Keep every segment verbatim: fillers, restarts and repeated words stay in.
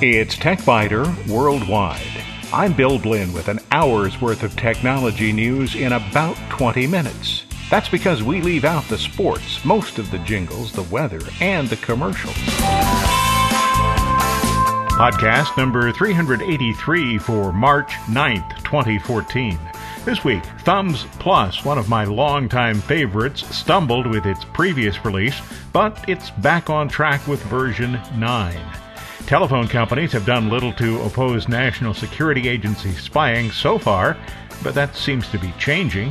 It's Tech Byter Worldwide. I'm Bill Blinn with an hour's worth of technology news in about twenty minutes. That's because we leave out the sports, most of the jingles, the weather, and the commercials. Podcast number three eighty-three for March ninth, twenty fourteen. This week, Thumbs Plus, one of my longtime favorites, stumbled with its previous release, but it's back on track with version nine. Telephone companies have done little to oppose National Security Agency spying so far, but that seems to be changing.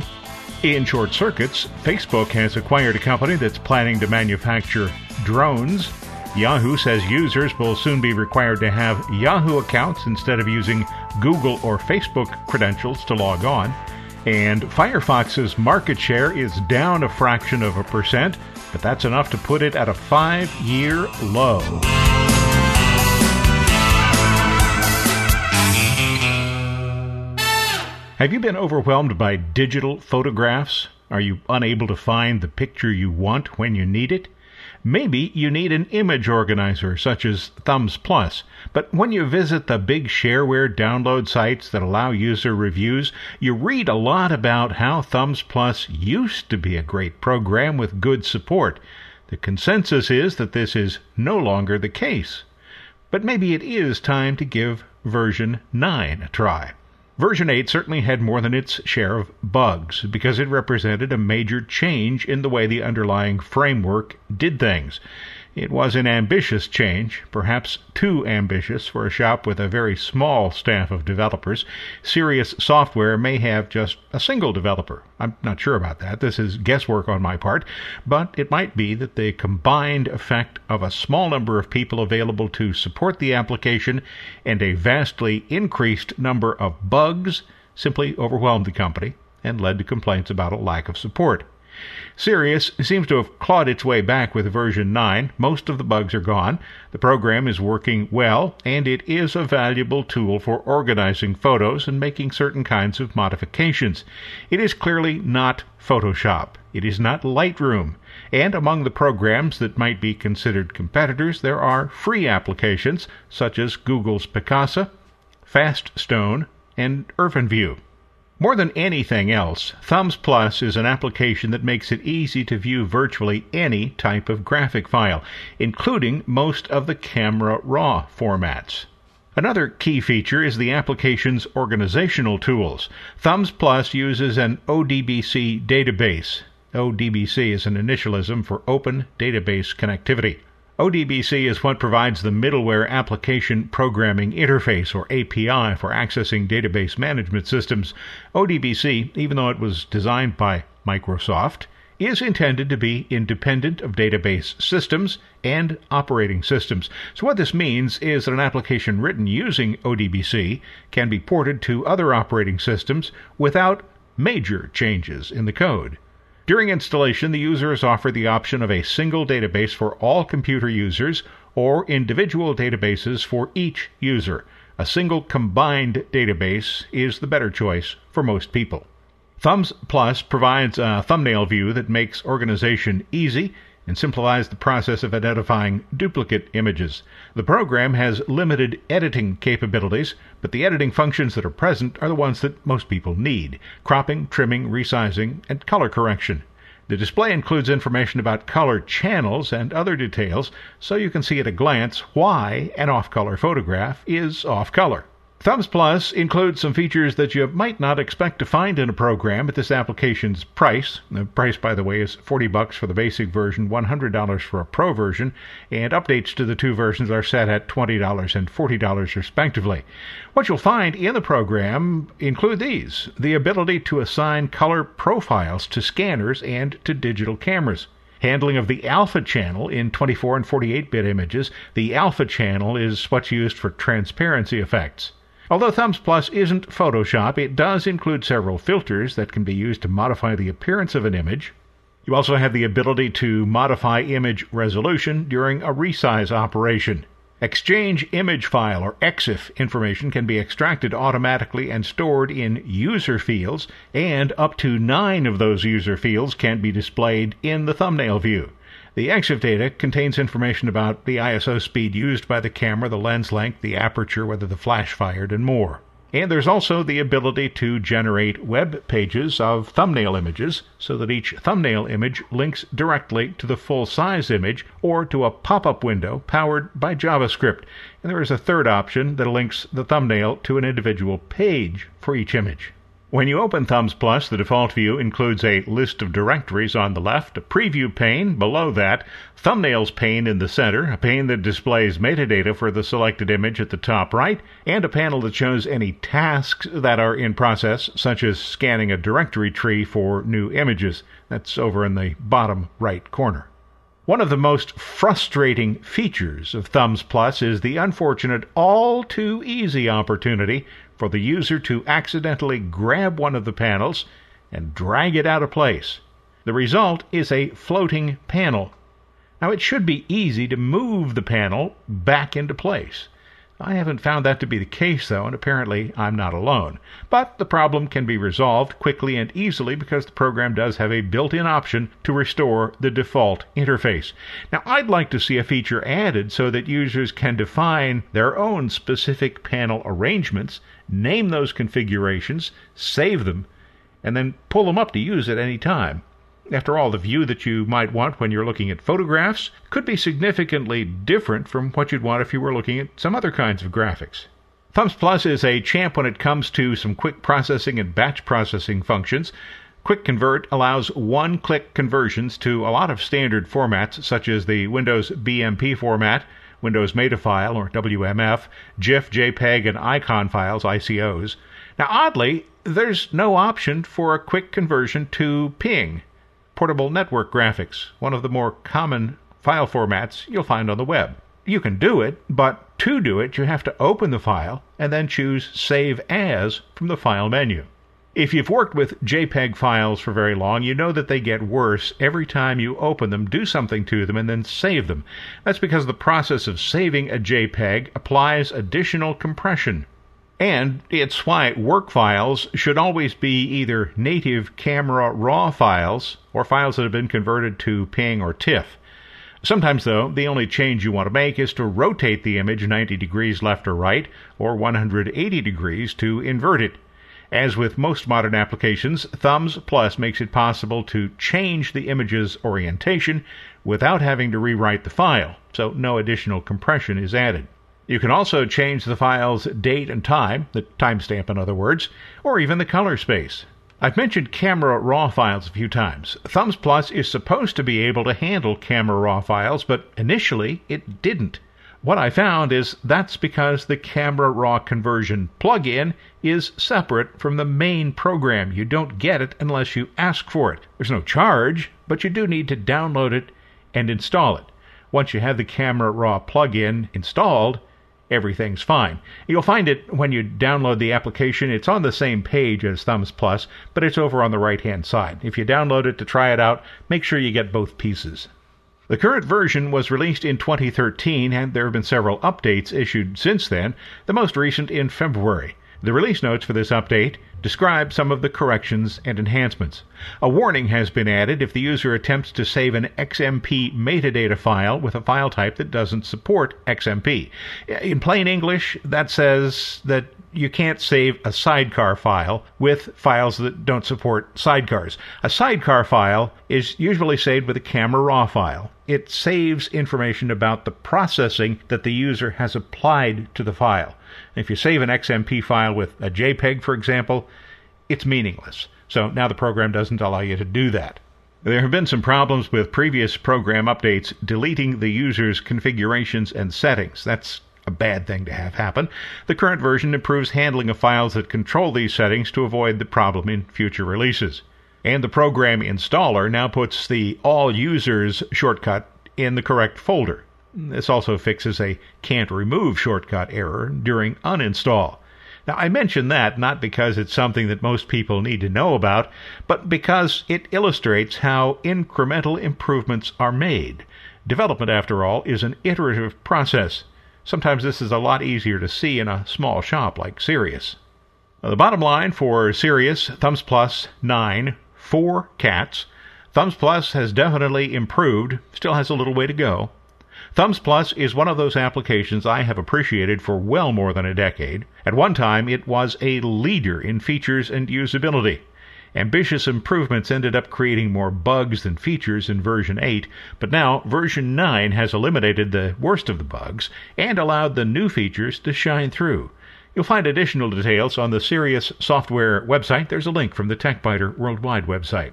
In short circuits, Facebook has acquired a company that's planning to manufacture drones. Yahoo says users will soon be required to have Yahoo accounts instead of using Google or Facebook credentials to log on. And Firefox's market share is down a fraction of a percent, but that's enough to put it at a five-year low. Have you been overwhelmed by digital photographs? Are you unable to find the picture you want when you need it? Maybe you need an image organizer such as Thumbs Plus, but when you visit the big shareware download sites that allow user reviews, you read a lot about how Thumbs Plus used to be a great program with good support. The consensus is that this is no longer the case. But maybe it is time to give version nine a try. Version eight certainly had more than its share of bugs because it represented a major change in the way the underlying framework did things. It was an ambitious change, perhaps too ambitious for a shop with a very small staff of developers. Sirius Software may have just a single developer. I'm not sure about that. This is guesswork on my part, but it might be that the combined effect of a small number of people available to support the application and a vastly increased number of bugs simply overwhelmed the company and led to complaints about a lack of support. Sirius seems to have clawed its way back with version nine. Most of the bugs are gone. The program is working well, and it is a valuable tool for organizing photos and making certain kinds of modifications. It is clearly not Photoshop. It is not Lightroom. And among the programs that might be considered competitors, there are free applications such as Google's Picasa, Faststone, and IrfanView. More than anything else, Thumbs Plus is an application that makes it easy to view virtually any type of graphic file, including most of the Camera Raw formats. Another key feature is the application's organizational tools. Thumbs Plus uses an O D B C database. O D B C is an initialism for Open Database Connectivity. O D B C is what provides the Middleware Application Programming Interface, or A P I, for accessing database management systems. O D B C, even though it was designed by Microsoft, is intended to be independent of database systems and operating systems. So what this means is that an application written using O D B C can be ported to other operating systems without major changes in the code. During installation, the user is offered the option of a single database for all computer users or individual databases for each user. A single combined database is the better choice for most people. Thumbs Plus provides a thumbnail view that makes organization easy and simplifies the process of identifying duplicate images. The program has limited editing capabilities, but the editing functions that are present are the ones that most people need: cropping, trimming, resizing, and color correction. The display includes information about color channels and other details, so you can see at a glance why an off-color photograph is off-color. Thumbs Plus includes some features that you might not expect to find in a program at this application's price. The price, by the way, is forty dollars for the basic version, one hundred dollars for a pro version, and updates to the two versions are set at twenty dollars and forty dollars respectively. What you'll find in the program include these: the ability to assign color profiles to scanners and to digital cameras. Handling of the alpha channel in twenty-four and forty-eight bit images. The alpha channel is what's used for transparency effects. Although Thumbs Plus isn't Photoshop, it does include several filters that can be used to modify the appearance of an image. You also have the ability to modify image resolution during a resize operation. Exchange image file or E X I F information can be extracted automatically and stored in user fields, and up to nine of those user fields can be displayed in the thumbnail view. The E X I F data contains information about the I S O speed used by the camera, the lens length, the aperture, whether the flash fired, and more. And there's also the ability to generate web pages of thumbnail images so that each thumbnail image links directly to the full-size image or to a pop-up window powered by JavaScript. And there is a third option that links the thumbnail to an individual page for each image. When you open Thumbs Plus, the default view includes a list of directories on the left, a preview pane below that, thumbnails pane in the center, a pane that displays metadata for the selected image at the top right, and a panel that shows any tasks that are in process, such as scanning a directory tree for new images. That's over in the bottom right corner. One of the most frustrating features of Thumbs Plus is the unfortunate all-too-easy opportunity for the user to accidentally grab one of the panels and drag it out of place. The result is a floating panel. Now, it should be easy to move the panel back into place. I haven't found that to be the case, though, and apparently I'm not alone. But the problem can be resolved quickly and easily because the program does have a built-in option to restore the default interface. Now, I'd like to see a feature added so that users can define their own specific panel arrangements, name those configurations, save them, and then pull them up to use at any time. After all, the view that you might want when you're looking at photographs could be significantly different from what you'd want if you were looking at some other kinds of graphics. Thumbs Plus is a champ when it comes to some quick processing and batch processing functions. Quick Convert allows one-click conversions to a lot of standard formats, such as the Windows B M P format, Windows Metafile or W M F, GIF, JPEG, and icon files, I C Os. Now, oddly, there's no option for a quick conversion to P N G. Portable network graphics, one of the more common file formats you'll find on the web. You can do it, but to do it, you have to open the file and then choose Save As from the File menu. If you've worked with JPEG files for very long, you know that they get worse every time you open them, do something to them, and then save them. That's because the process of saving a JPEG applies additional compression. And it's why work files should always be either native Camera Raw files or files that have been converted to P N G or TIFF. Sometimes, though, the only change you want to make is to rotate the image ninety degrees left or right or one hundred eighty degrees to invert it. As with most modern applications, Thumbs Plus makes it possible to change the image's orientation without having to rewrite the file, so no additional compression is added. You can also change the file's date and time, the timestamp in other words, or even the color space. I've mentioned Camera Raw files a few times. Thumbs Plus is supposed to be able to handle Camera Raw files, but initially it didn't. What I found is that's because the Camera Raw conversion plugin is separate from the main program. You don't get it unless you ask for it. There's no charge, but you do need to download it and install it. Once you have the Camera Raw plugin installed, everything's fine. You'll find it when you download the application. It's on the same page as Thumbs Plus, but it's over on the right-hand side. If you download it to try it out, make sure you get both pieces. The current version was released in twenty thirteen, and there have been several updates issued since then, the most recent in February. The release notes for this update describe some of the corrections and enhancements. A warning has been added if the user attempts to save an X M P metadata file with a file type that doesn't support X M P. In plain English, that says that you can't save a sidecar file with files that don't support sidecars. A sidecar file is usually saved with a Camera Raw file. It saves information about the processing that the user has applied to the file. If you save an X M P file with a JPEG, for example, it's meaningless. So now the program doesn't allow you to do that. There have been some problems with previous program updates deleting the user's configurations and settings. That's a bad thing to have happen. The current version improves handling of files that control these settings to avoid the problem in future releases. And the program installer now puts the All Users shortcut in the correct folder. This also fixes a Can't Remove shortcut error during uninstall. Now, I mention that not because it's something that most people need to know about, but because it illustrates how incremental improvements are made. Development, after all, is an iterative process. Sometimes this is a lot easier to see in a small shop like Sirius. Now, the bottom line for Sirius Thumbs Plus nine, four cats. Thumbs Plus has definitely improved, still has a little way to go. Thumbs Plus is one of those applications I have appreciated for well more than a decade. At one time, it was a leader in features and usability. Ambitious improvements ended up creating more bugs than features in version eight, but now version nine has eliminated the worst of the bugs and allowed the new features to shine through. You'll find additional details on the Sirius Software website. There's a link from the Tech Byter Worldwide website.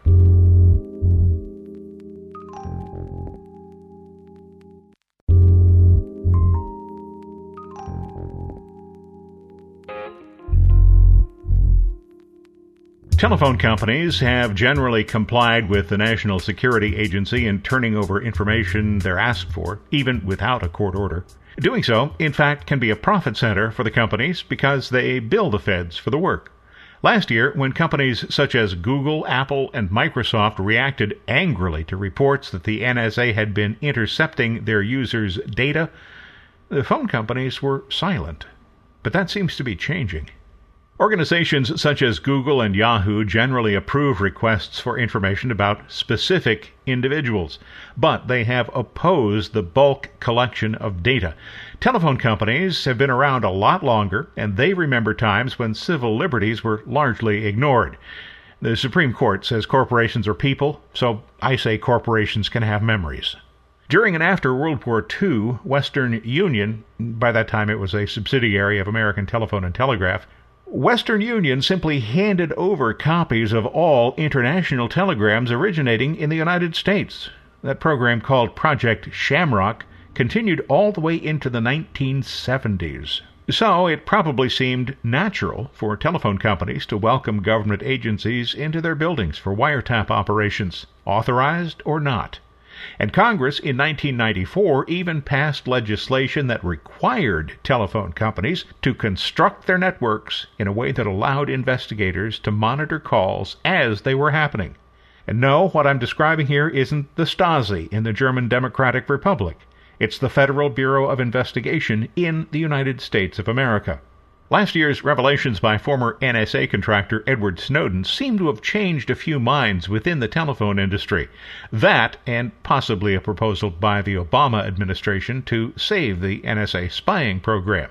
Telephone companies have generally complied with the National Security Agency in turning over information they're asked for, even without a court order. Doing so, in fact, can be a profit center for the companies because they bill the feds for the work. Last year, when companies such as Google, Apple, and Microsoft reacted angrily to reports that the N S A had been intercepting their users' data, the phone companies were silent. But that seems to be changing. Organizations such as Google and Yahoo generally approve requests for information about specific individuals, but they have opposed the bulk collection of data. Telephone companies have been around a lot longer, and they remember times when civil liberties were largely ignored. The Supreme Court says corporations are people, so I say corporations can have memories. During and after World War Two, Western Union, by that time it was a subsidiary of American Telephone and Telegraph, Western Union simply handed over copies of all international telegrams originating in the United States. That program, called Project Shamrock, continued all the way into the nineteen seventies. So it probably seemed natural for telephone companies to welcome government agencies into their buildings for wiretap operations, authorized or not. And Congress in nineteen ninety-four even passed legislation that required telephone companies to construct their networks in a way that allowed investigators to monitor calls as they were happening. And no, what I'm describing here isn't the Stasi in the German Democratic Republic. It's the Federal Bureau of Investigation in the United States of America. Last year's revelations by former N S A contractor Edward Snowden seem to have changed a few minds within the telephone industry. That, and possibly a proposal by the Obama administration to save the N S A spying program.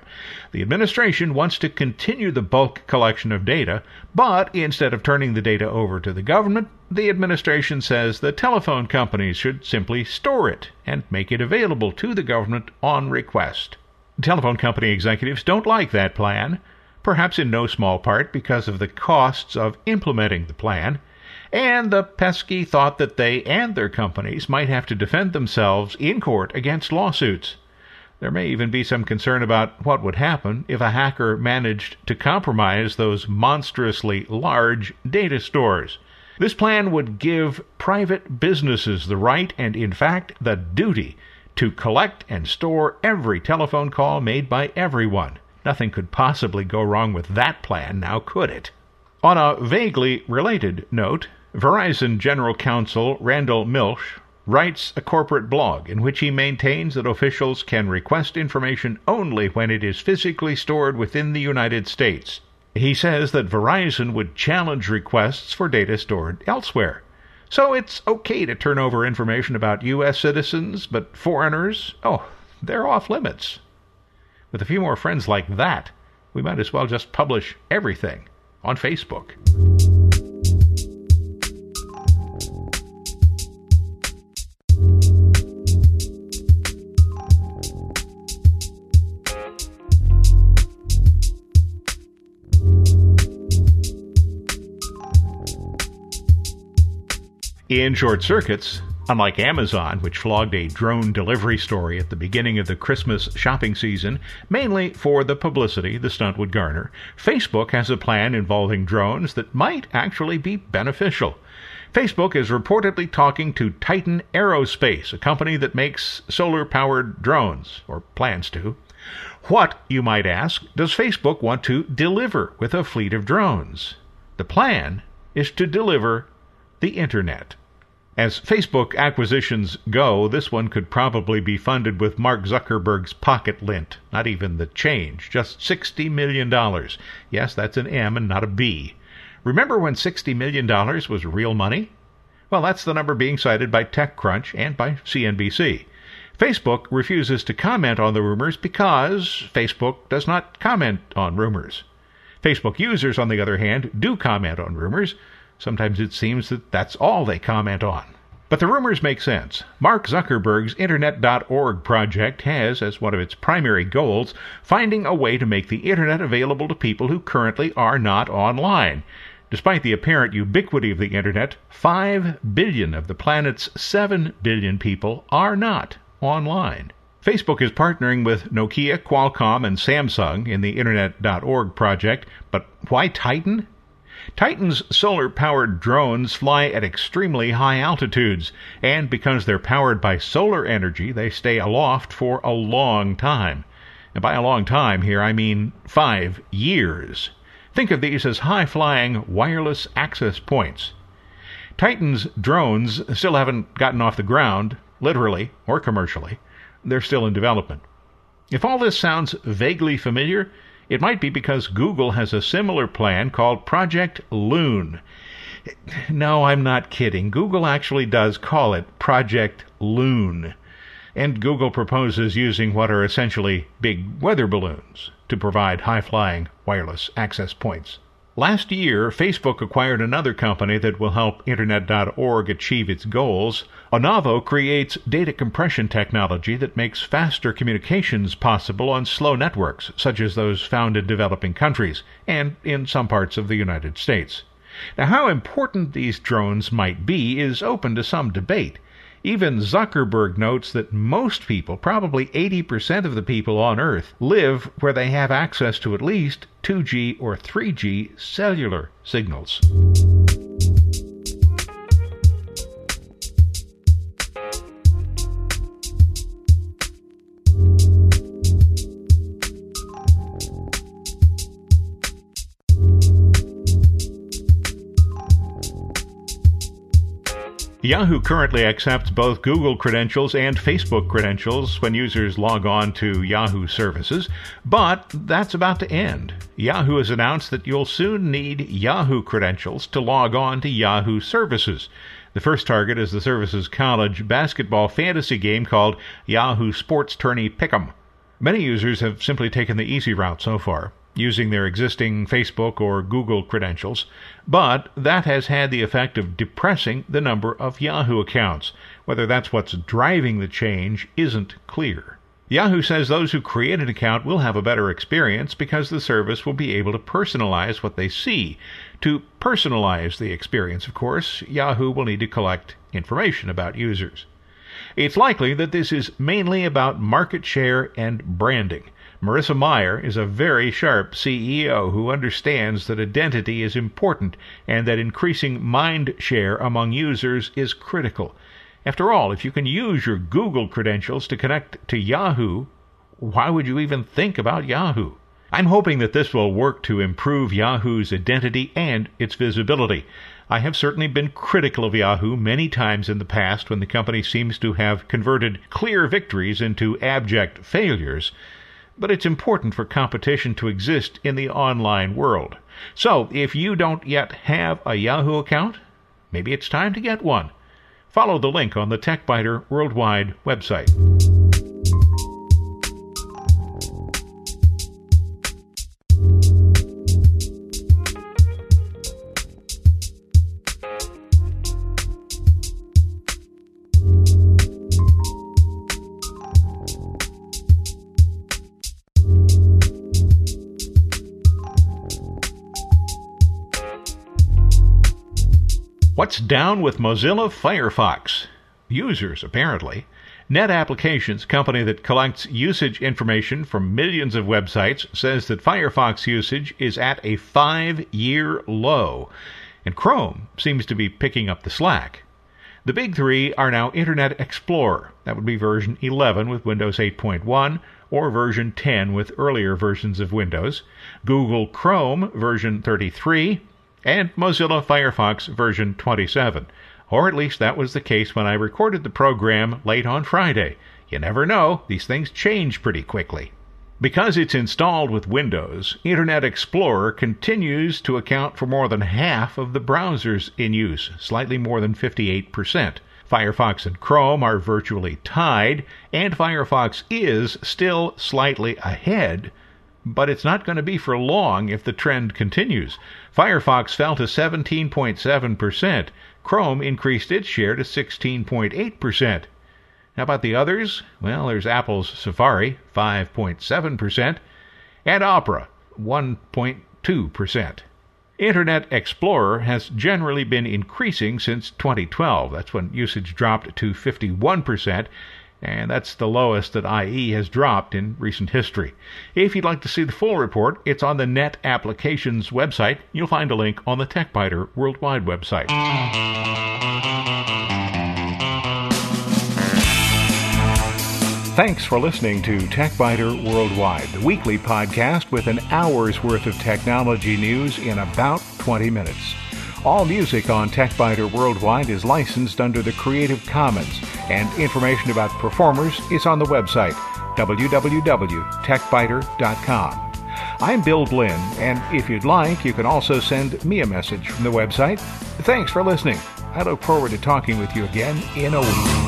The administration wants to continue the bulk collection of data, but instead of turning the data over to the government, the administration says the telephone companies should simply store it and make it available to the government on request. Telephone company executives don't like that plan, perhaps in no small part because of the costs of implementing the plan, and the pesky thought that they and their companies might have to defend themselves in court against lawsuits. There may even be some concern about what would happen if a hacker managed to compromise those monstrously large data stores. This plan would give private businesses the right and, in fact, the duty to collect and store every telephone call made by everyone. Nothing could possibly go wrong with that plan, now could it? On a vaguely related note, Verizon General Counsel Randall Milch writes a corporate blog in which he maintains that officials can request information only when it is physically stored within the United States. He says that Verizon would challenge requests for data stored elsewhere. So it's okay to turn over information about U S citizens, but foreigners, oh, they're off limits. With a few more friends like that, we might as well just publish everything on Facebook. In short circuits, unlike Amazon, which flogged a drone delivery story at the beginning of the Christmas shopping season, mainly for the publicity the stunt would garner, Facebook has a plan involving drones that might actually be beneficial. Facebook is reportedly talking to Titan Aerospace, a company that makes solar-powered drones, or plans to. What, you might ask, does Facebook want to deliver with a fleet of drones? The plan is to deliver the Internet. As Facebook acquisitions go, this one could probably be funded with Mark Zuckerberg's pocket lint. Not even the change, just sixty million dollars. Yes, that's an M and not a B. Remember when sixty million dollars was real money? Well, that's the number being cited by TechCrunch and by C N B C. Facebook refuses to comment on the rumors because Facebook does not comment on rumors. Facebook users, on the other hand, do comment on rumors. Sometimes it seems that that's all they comment on. But the rumors make sense. Mark Zuckerberg's Internet dot org project has, as one of its primary goals, finding a way to make the Internet available to people who currently are not online. Despite the apparent ubiquity of the Internet, five billion of the planet's seven billion people are not online. Facebook is partnering with Nokia, Qualcomm, and Samsung in the Internet dot org project, but why Titan? Titan's solar-powered drones fly at extremely high altitudes, and because they're powered by solar energy, they stay aloft for a long time. And by a long time here, I mean five years. Think of these as high-flying wireless access points. Titan's drones still haven't gotten off the ground, literally or commercially. They're still in development. If all this sounds vaguely familiar, it might be because Google has a similar plan called Project Loon. No, I'm not kidding. Google actually does call it Project Loon. And Google proposes using what are essentially big weather balloons to provide high-flying wireless access points. Last year, Facebook acquired another company that will help Internet dot org achieve its goals. Onavo creates data compression technology that makes faster communications possible on slow networks, such as those found in developing countries and in some parts of the United States. Now, how important these drones might be is open to some debate. Even Zuckerberg notes that most people, probably eighty percent of the people on Earth, live where they have access to at least two G or three G cellular signals. Yahoo currently accepts both Google credentials and Facebook credentials when users log on to Yahoo services, but that's about to end. Yahoo has announced that you'll soon need Yahoo credentials to log on to Yahoo services. The first target is the service's college basketball fantasy game called Yahoo Sports Tourney Pick'em. Many users have simply taken the easy route so far, using their existing Facebook or Google credentials, but that has had the effect of depressing the number of Yahoo accounts. Whether that's what's driving the change isn't clear. Yahoo says those who create an account will have a better experience because the service will be able to personalize what they see. To personalize the experience, of course, Yahoo will need to collect information about users. It's likely that this is mainly about market share and branding. Marissa Meyer is a very sharp C E O who understands that identity is important and that increasing mind share among users is critical. After all, if you can use your Google credentials to connect to Yahoo, why would you even think about Yahoo? I'm hoping that this will work to improve Yahoo's identity and its visibility. I have certainly been critical of Yahoo many times in the past when the company seems to have converted clear victories into abject failures. But it's important for competition to exist in the online world. So if you don't yet have a Yahoo account, maybe it's time to get one. Follow the link on the Tech Byter Worldwide website. What's down with Mozilla Firefox? Users, apparently. Net Applications, company that collects usage information from millions of websites, says that Firefox usage is at a five-year low, and Chrome seems to be picking up the slack. The big three are now Internet Explorer. That would be version eleven with Windows eight point one, or version ten with earlier versions of Windows, Google Chrome version thirty-three, and Mozilla Firefox version twenty-seven. or at least that was the case when I recorded the program late on Friday. You never know, these things change pretty quickly. Because it's installed with Windows, Internet Explorer continues to account for more than half of the browsers in use, slightly more than fifty-eight percent. Firefox and Chrome are virtually tied, and Firefox is still slightly ahead, but it's not going to be for long if the trend continues. Firefox fell to seventeen point seven percent. Chrome increased its share to sixteen point eight percent. How about the others? Well, there's Apple's Safari, five point seven percent, and Opera, one point two percent. Internet Explorer has generally been increasing since twenty twelve. That's when usage dropped to fifty-one percent, and that's the lowest that I E has dropped in recent history. If you'd like to see the full report, it's on the Net Applications website. You'll find a link on the Tech Byter Worldwide website. Thanks for listening to Tech Byter Worldwide, the weekly podcast with an hour's worth of technology news in about twenty minutes. All music on Tech Byter Worldwide is licensed under the Creative Commons, and information about performers is on the website, w w w dot tech byter dot com. I'm Bill Blinn, and if you'd like, you can also send me a message from the website. Thanks for listening. I look forward to talking with you again in a week.